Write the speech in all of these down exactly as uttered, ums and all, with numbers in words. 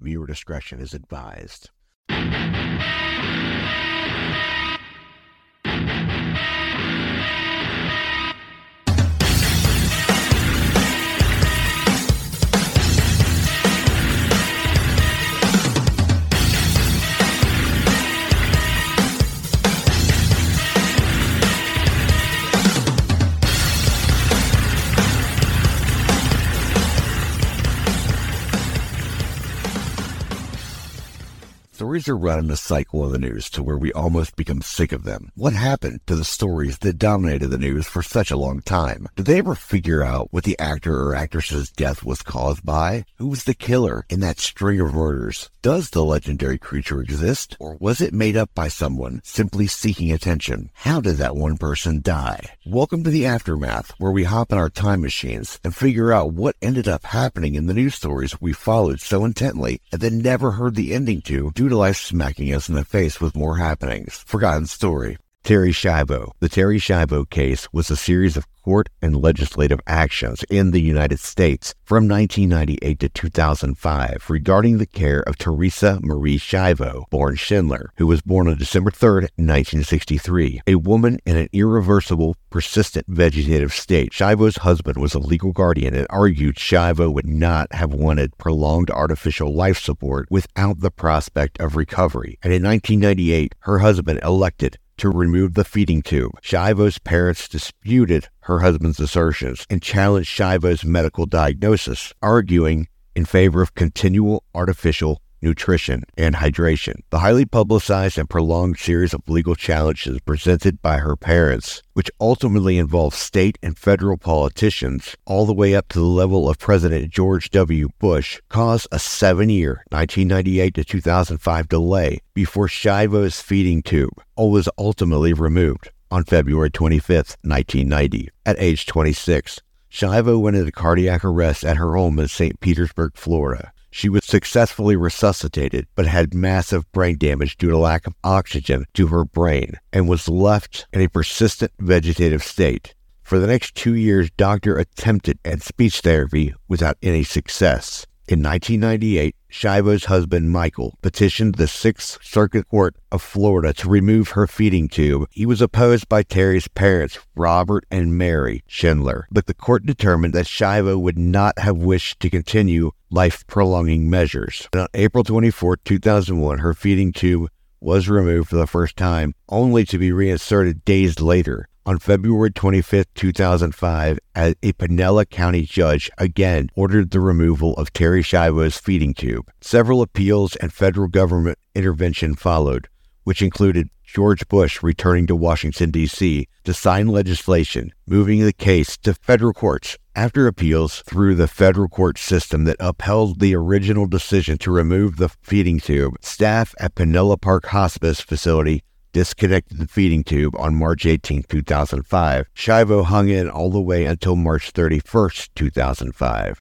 Viewer discretion is advised. Stories are run in a cycle of the news to where we almost become sick of them. What happened to the stories that dominated the news for such a long time? Did they ever figure out what the actor or actress's death was caused by? Who was the killer in that string of murders? Does the legendary creature exist, or was it made up by someone simply seeking attention? How did that one person die? Welcome to the Aftermath, where we hop in our time machines and figure out what ended up happening in the news stories we followed so intently and then never heard the ending to due to life smacking us in the face with more happenings. Forgotten story. Terry Schiavo. The Terry Schiavo case was a series of court and legislative actions in the United States from nineteen ninety-eight to two thousand five regarding the care of Teresa Marie Schiavo, born Schindler, who was born on December third, nineteen sixty-three, a woman in an irreversible, persistent vegetative state. Schiavo's husband was a legal guardian and argued Schiavo would not have wanted prolonged artificial life support without the prospect of recovery, and in nineteen ninety-eight, her husband elected to remove the feeding tube. Schiavo's parents disputed her husband's assertions and challenged Schiavo's medical diagnosis, arguing in favor of continual artificial nutrition and hydration. The highly publicized and prolonged series of legal challenges presented by her parents, which ultimately involved state and federal politicians, all the way up to the level of President George W. Bush, caused a seven-year nineteen ninety-eight to two thousand five delay before Schiavo's feeding tube was ultimately removed on February twenty-fifth, nineteen ninety, at age twenty-six. Schiavo went into cardiac arrest at her home in Saint Petersburg, Florida. She was successfully resuscitated, but had massive brain damage due to lack of oxygen to her brain and was left in a persistent vegetative state. For the next two years, doctors attempted at speech therapy without any success. In nineteen ninety-eight, Schiavo's husband, Michael, petitioned the Sixth Circuit Court of Florida to remove her feeding tube. He was opposed by Terry's parents, Robert and Mary Schindler, but the court determined that Schiavo would not have wished to continue life-prolonging measures. And on April twenty-fourth, two thousand one, her feeding tube was removed for the first time, only to be reinserted days later. On February twenty-fifth, two thousand five, a Pinellas County judge again ordered the removal of Terry Schiavo's feeding tube. Several appeals and federal government intervention followed, which included George Bush returning to Washington, D C to sign legislation moving the case to federal courts after appeals through the federal court system that upheld the original decision to remove the feeding tube. Staff at Pinellas Park Hospice Facility disconnected the feeding tube on March eighteenth, two thousand five. Schiavo hung in all the way until March thirty-first, two thousand five.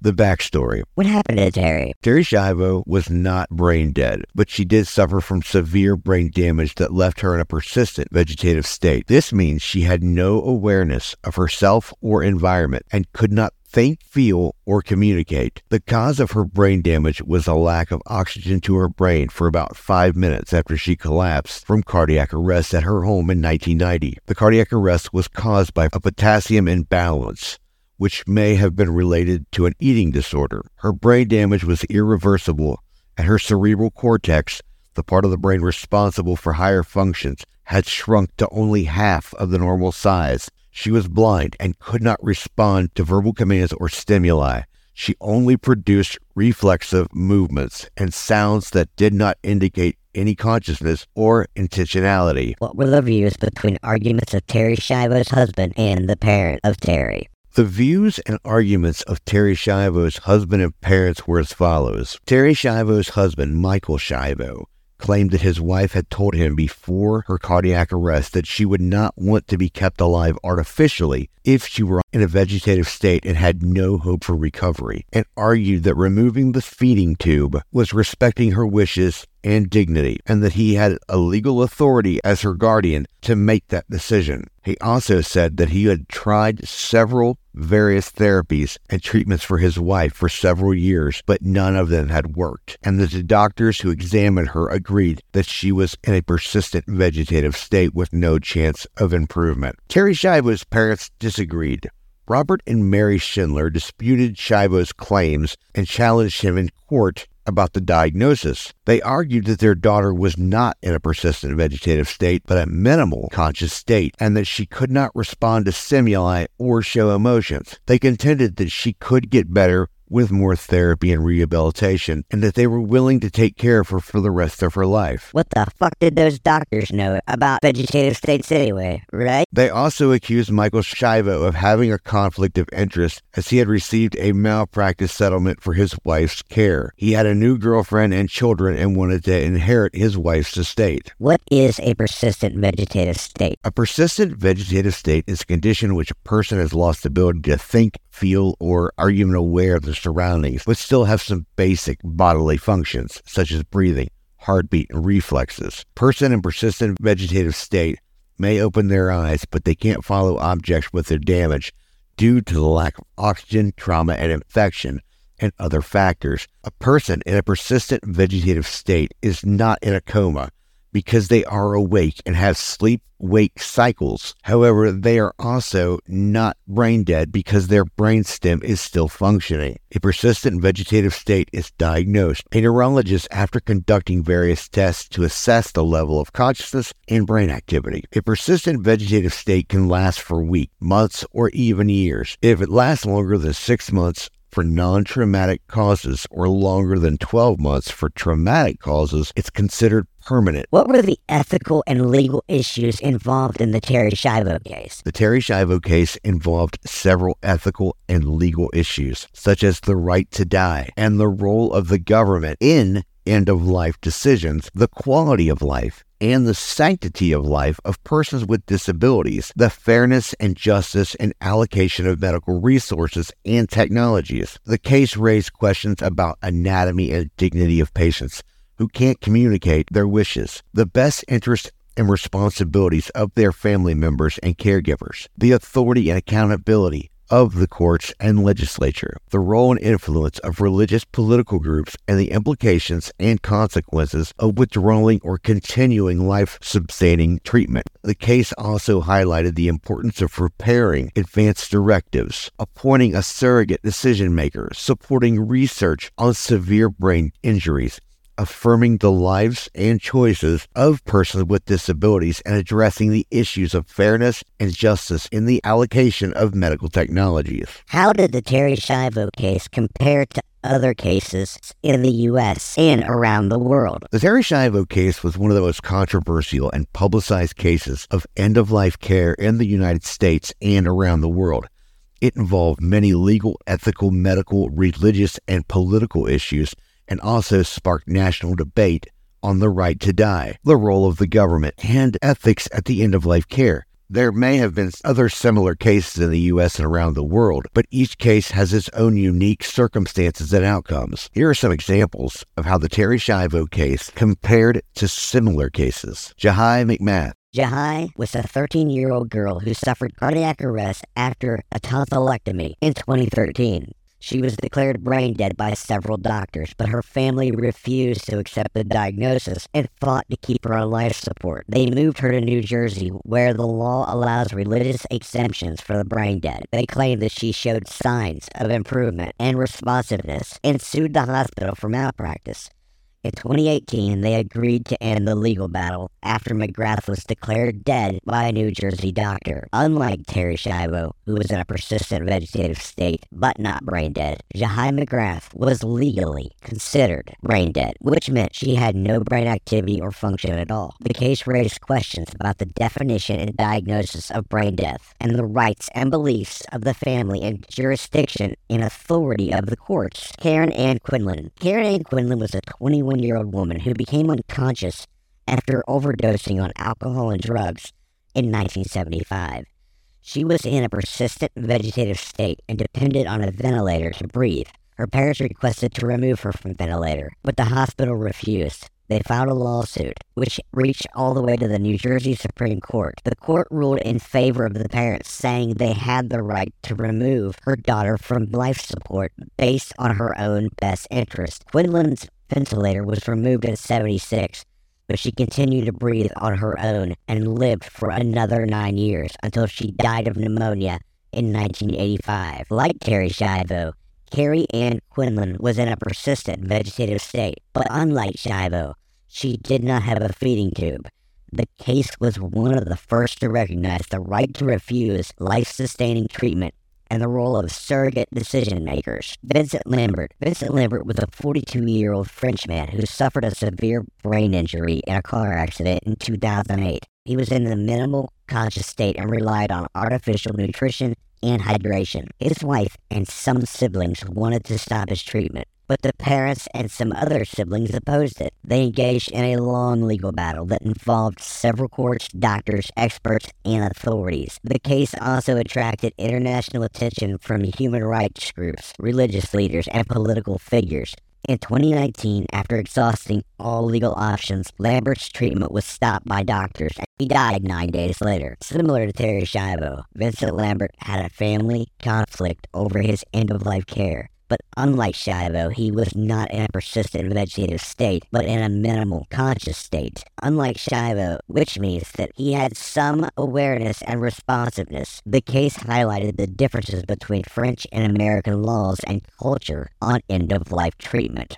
The backstory. What happened to Terry? Terry Schiavo was not brain dead, but she did suffer from severe brain damage that left her in a persistent vegetative state. This means she had no awareness of herself or environment and could not think, feel, or communicate. The cause of her brain damage was a lack of oxygen to her brain for about five minutes after she collapsed from cardiac arrest at her home in nineteen ninety. The cardiac arrest was caused by a potassium imbalance, which may have been related to an eating disorder. Her brain damage was irreversible, and her cerebral cortex, the part of the brain responsible for higher functions, had shrunk to only half of the normal size. She was blind and could not respond to verbal commands or stimuli. She only produced reflexive movements and sounds that did not indicate any consciousness or intentionality. What were the views between arguments of Terry Schiavo's husband and the parent of Terry? The views and arguments of Terry Schiavo's husband and parents were as follows. Terry Schiavo's husband, Michael Schiavo, claimed that his wife had told him before her cardiac arrest that she would not want to be kept alive artificially if she were in a vegetative state and had no hope for recovery, and argued that removing the feeding tube was respecting her wishes and dignity, and that he had a legal authority as her guardian to make that decision. He also said that he had tried several various therapies and treatments for his wife for several years, but none of them had worked, and that the doctors who examined her agreed that she was in a persistent vegetative state with no chance of improvement. Terry Schiavo's parents disagreed. Robert and Mary Schindler disputed Schiavo's claims and challenged him in court about the diagnosis. They argued that their daughter was not in a persistent vegetative state, but a minimal conscious state, and that she could not respond to stimuli or show emotions. They contended that she could get better with more therapy and rehabilitation, and that they were willing to take care of her for the rest of her life. What the fuck did those doctors know about vegetative states anyway, right? They also accused Michael Schiavo of having a conflict of interest, as he had received a malpractice settlement for his wife's care. He had a new girlfriend and children and wanted to inherit his wife's estate. What is a persistent vegetative state? A persistent vegetative state is a condition in which a person has lost the ability to think, feel, or are even aware of their surroundings, but still have some basic bodily functions, such as breathing, heartbeat, and reflexes. Person in persistent vegetative state may open their eyes, but they can't follow objects with their damage due to the lack of oxygen, trauma, and infection, and other factors. A person in a persistent vegetative state is not in a coma, because they are awake and have sleep-wake cycles. However, they are also not brain dead because their brain stem is still functioning. A persistent vegetative state is diagnosed. A neurologist, after conducting various tests to assess the level of consciousness and brain activity. A persistent vegetative state can last for weeks, months, or even years. If it lasts longer than six months, for non-traumatic causes, or longer than twelve months for traumatic causes, it's considered permanent. What were the ethical and legal issues involved in the Terry Schiavo case? The Terry Schiavo case involved several ethical and legal issues, such as the right to die and the role of the government in end-of-life decisions, the quality of life, and the sanctity of life of persons with disabilities, the fairness and justice and allocation of medical resources and technologies. The case raised questions about anatomy and dignity of patients who can't communicate their wishes, the best interest and responsibilities of their family members and caregivers, the authority and accountability of the courts and legislature, the role and influence of religious political groups, and the implications and consequences of withdrawing or continuing life-sustaining treatment. The case also highlighted the importance of preparing advance directives, appointing a surrogate decision-maker, supporting research on severe brain injuries, affirming the lives and choices of persons with disabilities, and addressing the issues of fairness and justice in the allocation of medical technologies. How did the Terry Schiavo case compare to other cases in the U S and around the world? The Terry Schiavo case was one of the most controversial and publicized cases of end-of-life care in the United States and around the world. It involved many legal, ethical, medical, religious, and political issues, and also sparked national debate on the right to die, the role of the government, and ethics at the end-of-life care. There may have been other similar cases in the U S and around the world, but each case has its own unique circumstances and outcomes. Here are some examples of how the Terry Schiavo case compared to similar cases. Jahi McMath. Jahi was a thirteen-year-old girl who suffered cardiac arrest after a tonsillectomy in twenty thirteen. She was declared brain dead by several doctors, but her family refused to accept the diagnosis and fought to keep her on life support. They moved her to New Jersey, where the law allows religious exemptions for the brain dead. They claimed that she showed signs of improvement and responsiveness and sued the hospital for malpractice. In twenty eighteen, they agreed to end the legal battle after McGrath was declared dead by a New Jersey doctor. Unlike Terry Schiavo, who was in a persistent vegetative state but not brain dead, Jahi McMath was legally considered brain dead, which meant she had no brain activity or function at all. The case raised questions about the definition and diagnosis of brain death and the rights and beliefs of the family and jurisdiction and authority of the courts. Karen Ann Quinlan. Karen Ann Quinlan was a twenty-one-year-old woman who became unconscious after overdosing on alcohol and drugs in nineteen seventy-five. She was in a persistent vegetative state and depended on a ventilator to breathe. Her parents requested to remove her from ventilator, but the hospital refused. they filed a lawsuit, which reached all the way to the New Jersey Supreme Court. The court ruled in favor of the parents, saying they had the right to remove her daughter from life support based on her own best interest. Quinlan's ventilator was removed at seventy-six, but she continued to breathe on her own and lived for another nine years until she died of pneumonia in nineteen eighty-five. Like Terry Schiavo, Karen Ann Quinlan was in a persistent vegetative state, but unlike Schiavo, she did not have a feeding tube. The case was one of the first to recognize the right to refuse life-sustaining treatment and the role of surrogate decision-makers. Vincent Lambert. Vincent Lambert was a forty-two-year-old Frenchman who suffered a severe brain injury in a car accident in two thousand eight. He was in the minimal conscious state and relied on artificial nutrition and hydration. His wife and some siblings wanted to stop his treatment, but the parents and some other siblings opposed it. They engaged in a long legal battle that involved several courts, doctors, experts, and authorities. The case also attracted international attention from human rights groups, religious leaders, and political figures. In twenty nineteen, after exhausting all legal options, Lambert's treatment was stopped by doctors, and he died nine days later. Similar to Terry Schiavo, Vincent Lambert had a family conflict over his end-of-life care. But unlike Schiavo, he was not in a persistent vegetative state, but in a minimal conscious state. Unlike Schiavo, which means that he had some awareness and responsiveness. The case highlighted the differences between French and American laws and culture on end-of-life treatment.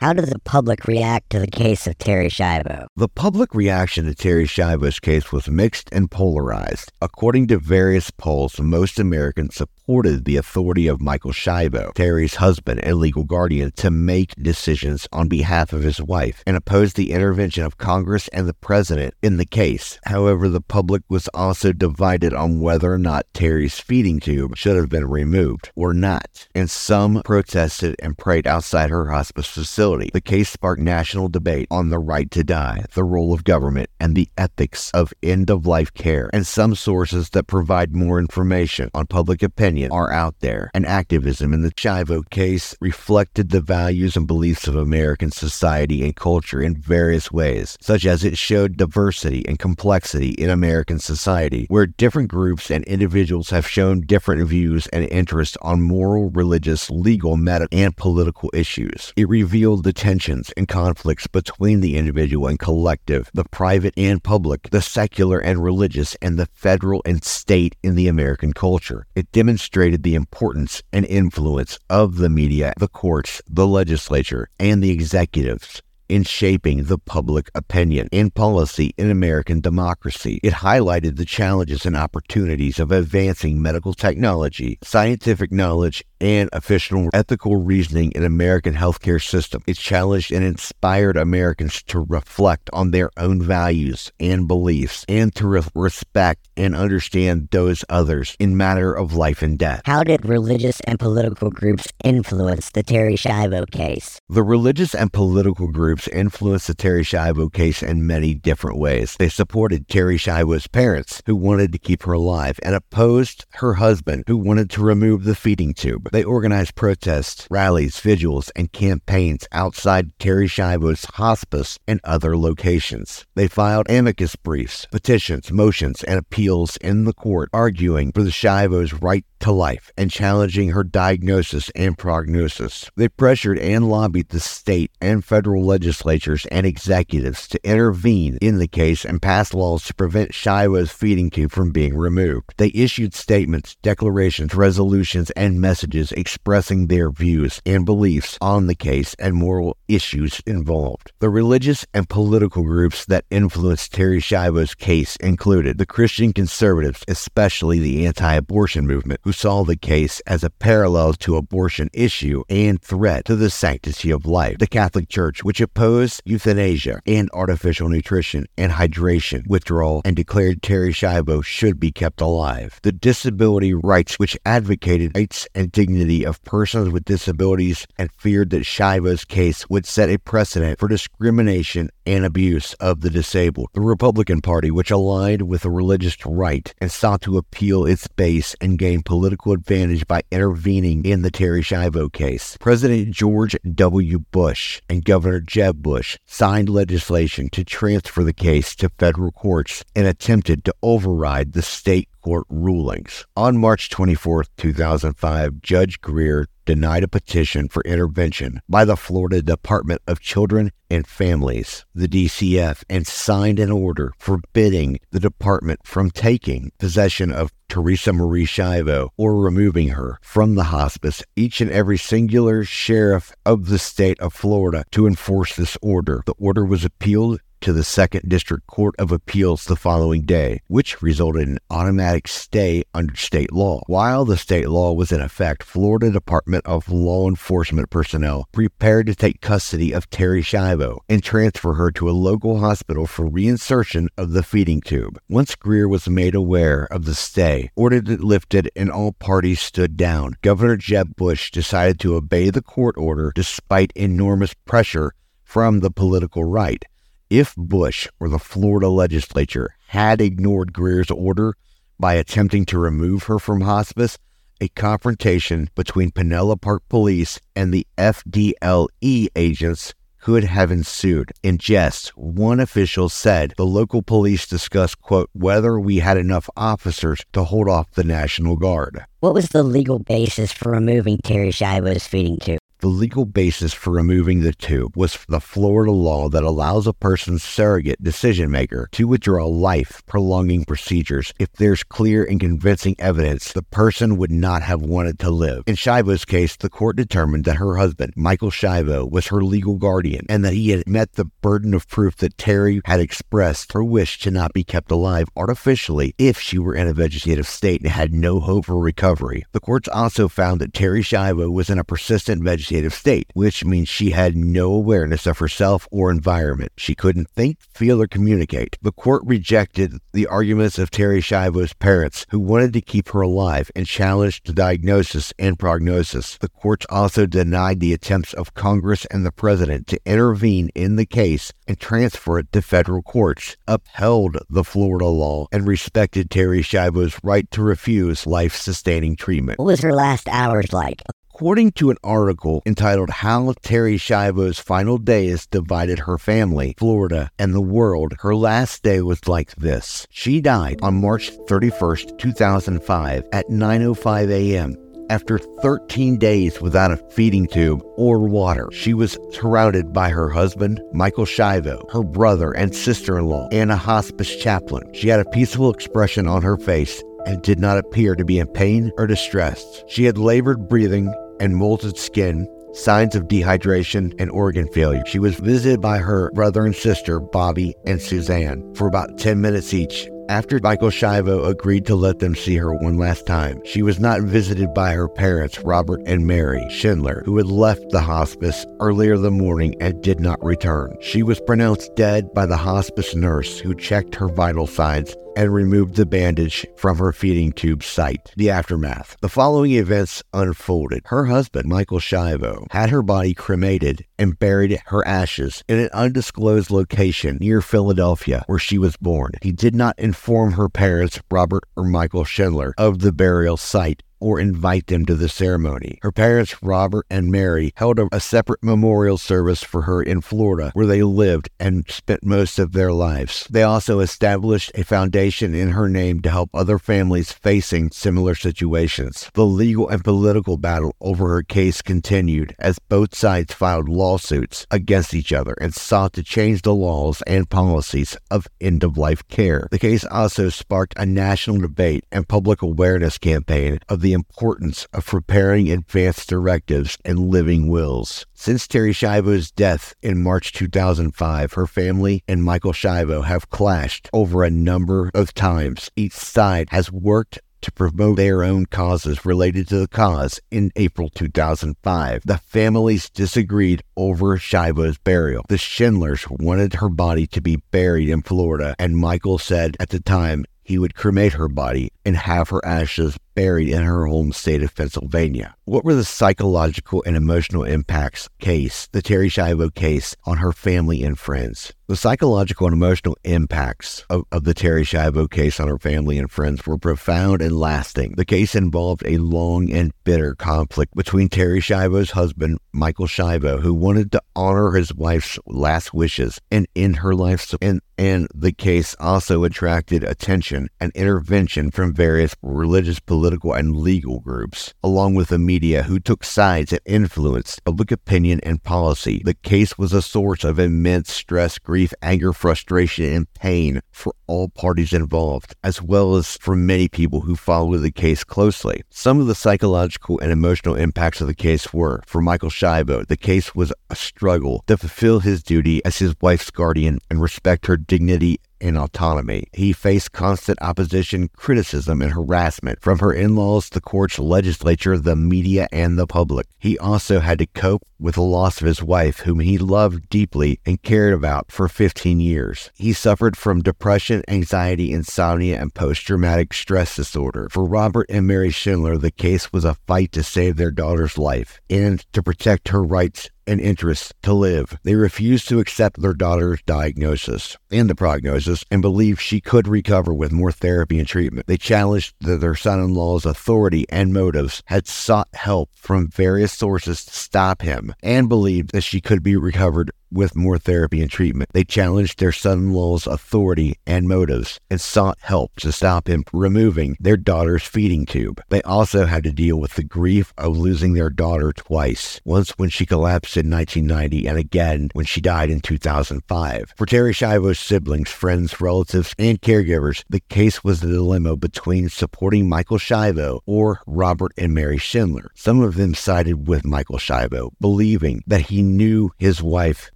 How did the public react to the case of Terry Schiavo? The public reaction to Terry Schiavo's case was mixed and polarized. According to various polls, most Americans supported the authority of Michael Schiavo, Terry's husband and legal guardian, to make decisions on behalf of his wife, and opposed the intervention of Congress and the president in the case. However, the public was also divided on whether or not Terry's feeding tube should have been removed or not, and some protested and prayed outside her hospice facility. The case sparked national debate on the right to die, the role of government, and the ethics of end-of-life care, and some sources that provide more information on public opinion are out there, and activism in the Schiavo case reflected the values and beliefs of American society and culture in various ways, such as it showed diversity and complexity in American society, where different groups and individuals have shown different views and interests on moral, religious, legal, meta, and political issues. It revealed the tensions and conflicts between the individual and collective, the private and public, the secular and religious, and the federal and state in the American culture. It demonstrated the importance and influence of the media, the courts, the legislature, and the executives in shaping the public opinion and policy in American democracy. It highlighted the challenges and opportunities of advancing medical technology, scientific knowledge, and official ethical reasoning in American healthcare system. It challenged and inspired Americans to reflect on their own values and beliefs and to re- respect and understand those others in matter of life and death. How did religious and political groups influence the Terry Schiavo case? The religious and political groups influenced the Terry Schiavo case in many different ways. They supported Terry Schiavo's parents, who wanted to keep her alive, and opposed her husband, who wanted to remove the feeding tube. They organized protests, rallies, vigils, and campaigns outside Terry Schiavo's hospice and other locations. They filed amicus briefs, petitions, motions, and appeals in the court, arguing for the Schiavo's right to life and challenging her diagnosis and prognosis. They pressured and lobbied the state and federal legislatures and executives to intervene in the case and pass laws to prevent Schiavo's feeding tube from being removed. They issued statements, declarations, resolutions, and messages expressing their views and beliefs on the case and moral issues involved. The religious and political groups that influenced Terry Schiavo's case included the Christian conservatives, especially the anti-abortion movement, who saw the case as a parallel to abortion issue and threat to the sanctity of life. The Catholic Church, which opposed euthanasia and artificial nutrition and hydration withdrawal and declared Terry Schiavo should be kept alive. The disability rights, which advocated rights and dignity dignity of persons with disabilities and feared that Schiavo's case would set a precedent for discrimination and abuse of the disabled. The Republican Party, which aligned with the religious right and sought to appeal its base and gain political advantage by intervening in the Terry Schiavo case. President George W. Bush and Governor Jeb Bush signed legislation to transfer the case to federal courts and attempted to override the state court rulings. On March twenty-fourth, two thousand five, Judge Greer denied a petition for intervention by the Florida Department of Children and Families, the D C F, and signed an order forbidding the department from taking possession of Teresa Marie Schiavo or removing her from the hospice. Each and every singular sheriff of the state of Florida to enforce this order. The order was appealed to the Second District Court of Appeals the following day, which resulted in an automatic stay under state law. While the state law was in effect, Florida Department of Law Enforcement personnel prepared to take custody of Terry Schiavo and transfer her to a local hospital for reinsertion of the feeding tube. Once Greer was made aware of the stay, ordered it lifted and all parties stood down, Governor Jeb Bush decided to obey the court order despite enormous pressure from the political right. If Bush or the Florida legislature had ignored Greer's order by attempting to remove her from hospice, a confrontation between Pinellas Park police and the F D L E agents could have ensued. In jest, one official said the local police discussed, quote, whether we had enough officers to hold off the National Guard. What was the legal basis for removing Terry Schiavo's feeding tube? The legal basis for removing the tube was the Florida law that allows a person's surrogate decision-maker to withdraw life-prolonging procedures if there's clear and convincing evidence the person would not have wanted to live. In Schiavo's case, the court determined that her husband, Michael Schiavo, was her legal guardian and that he had met the burden of proof that Terry had expressed her wish to not be kept alive artificially if she were in a vegetative state and had no hope for recovery. The courts also found that Terry Schiavo was in a persistent vegetative state, which means she had no awareness of herself or environment. She couldn't think, feel, or communicate. The court rejected the arguments of Terry Schiavo's parents, who wanted to keep her alive and challenged the diagnosis and prognosis. The courts also denied the attempts of Congress and the president to intervene in the case and transfer it to federal courts, upheld the Florida law, and respected Terry Schiavo's right to refuse life-sustaining treatment. What was her last hours like? According to an article entitled How Terry Schiavo's Final Days Divided Her Family, Florida, and the World, her last day was like this. She died on March thirty-first, two thousand five at nine oh five a.m. after thirteen days without a feeding tube or water. She was surrounded by her husband, Michael Schiavo, her brother and sister-in-law, and a hospice chaplain. She had a peaceful expression on her face and did not appear to be in pain or distress. She had labored breathing and molted skin, signs of dehydration and organ failure. She was visited by her brother and sister, Bobby and Suzanne, for about ten minutes each. After Michael Schiavo agreed to let them see her one last time, she was not visited by her parents, Robert and Mary Schindler, who had left the hospice earlier in the morning and did not return. She was pronounced dead by the hospice nurse, who checked her vital signs and removed the bandage from her feeding tube site. The aftermath. The following events unfolded. Her husband, Michael Schiavo, had her body cremated and buried her ashes in an undisclosed location near Philadelphia, where she was born. He did not inform her parents, Robert or Michael Schindler, of the burial site or invite them to the ceremony. Her parents, Robert and Mary, held a, a separate memorial service for her in Florida, where they lived and spent most of their lives. They also established a foundation in her name to help other families facing similar situations. The legal and political battle over her case continued as both sides filed lawsuits against each other and sought to change the laws and policies of end-of-life care. The case also sparked a national debate and public awareness campaign of the importance of preparing advance directives and living wills. Since Terry Schiavo's death in March two thousand five, her family and Michael Schiavo have clashed over a number of times. Each side has worked to promote their own causes related to the cause. In April two thousand five, the families disagreed over Schiavo's burial. The Schindlers wanted her body to be buried in Florida, and Michael said at the time he would cremate her body and have her ashes buried in her home state of Pennsylvania. What were the psychological and emotional impacts case, the Terry Schiavo case, on her family and friends? The psychological and emotional impacts of, of the Terry Schiavo case on her family and friends were profound and lasting. The case involved a long and bitter conflict between Terry Schiavo's husband, Michael Schiavo, who wanted to honor his wife's last wishes and end her life. And, and the case also attracted attention and intervention from various religious, political, political and legal groups, along with the media who took sides and influenced public opinion and policy. The case was a source of immense stress, grief, anger, frustration, and pain for all parties involved, as well as for many people who followed the case closely. Some of the psychological and emotional impacts of the case were, for Michael Schiavo, the case was a struggle to fulfill his duty as his wife's guardian and respect her dignity in autonomy. He faced constant opposition, criticism, and harassment from her in-laws, the courts, legislature, the media, and the public. He also had to cope with the loss of his wife, whom he loved deeply and cared about for fifteen years. He suffered from depression, anxiety, insomnia, and post-traumatic stress disorder. For Robert and Mary Schindler, the case was a fight to save their daughter's life and to protect her rights and interest to live. They refused to accept their daughter's diagnosis and the prognosis and believed she could recover with more therapy and treatment. They challenged that their son-in-law's authority and motives, had sought help from various sources to stop him, and believed that she could be recovered with more therapy and treatment. They challenged their son-in-law's authority and motives and sought help to stop him removing their daughter's feeding tube. They also had to deal with the grief of losing their daughter twice, once when she collapsed in nineteen ninety and again when she died in two thousand five. For Terry Schiavo's siblings, friends, relatives, and caregivers, the case was the dilemma between supporting Michael Schiavo or Robert and Mary Schindler. Some of them sided with Michael Schiavo, believing that he knew his wife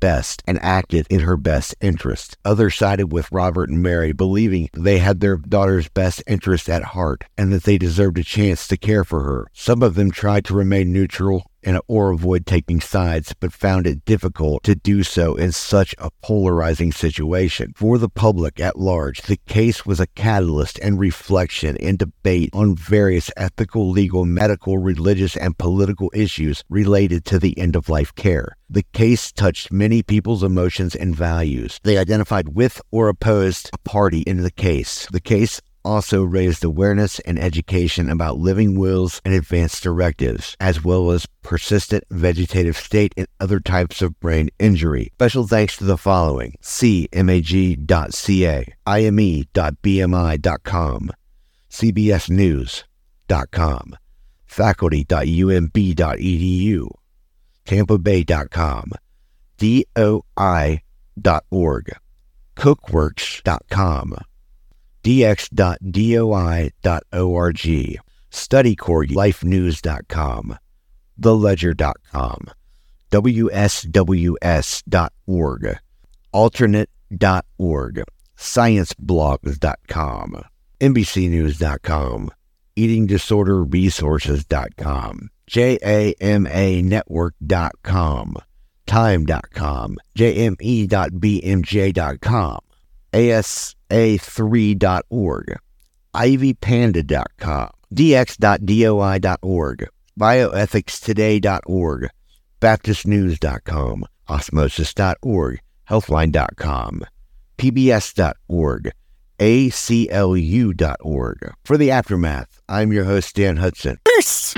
better and acted in her best interest. Others sided with Robert and Mary, believing they had their daughter's best interest at heart and that they deserved a chance to care for her. Some of them tried to remain neutral and or avoid taking sides, but found it difficult to do so in such a polarizing situation. For the public at large, the case was a catalyst and reflection and debate on various ethical, legal, medical, religious, and political issues related to the end-of-life care. The case touched many people's emotions and values. They identified with or opposed a party in the case. The case also raised awareness and education about living wills and advanced directives, as well as persistent vegetative state and other types of brain injury. Special thanks to the following: c mag dot c a, i m e dot b m i dot com, c b s news dot com, faculty dot u m b dot e d u, tampa bay dot com, d o i dot org, cookworks dot com, d x dot doi dot org, study corps life news dot com, the ledger dot com, w s w s dot org, alternate dot org, science blogs dot com, n b c news dot com, eating disorder resources dot com, j a m a network dot com, time dot com, j m e dot b m j dot com, a s a three dot org, ivy panda dot com, d x dot doi dot org, bioethics today dot org, baptist news dot com, osmosis dot org, healthline dot com, p b s dot org, a c l u dot org. For The Aftermath, I'm your host, Dan Hudson. Peace!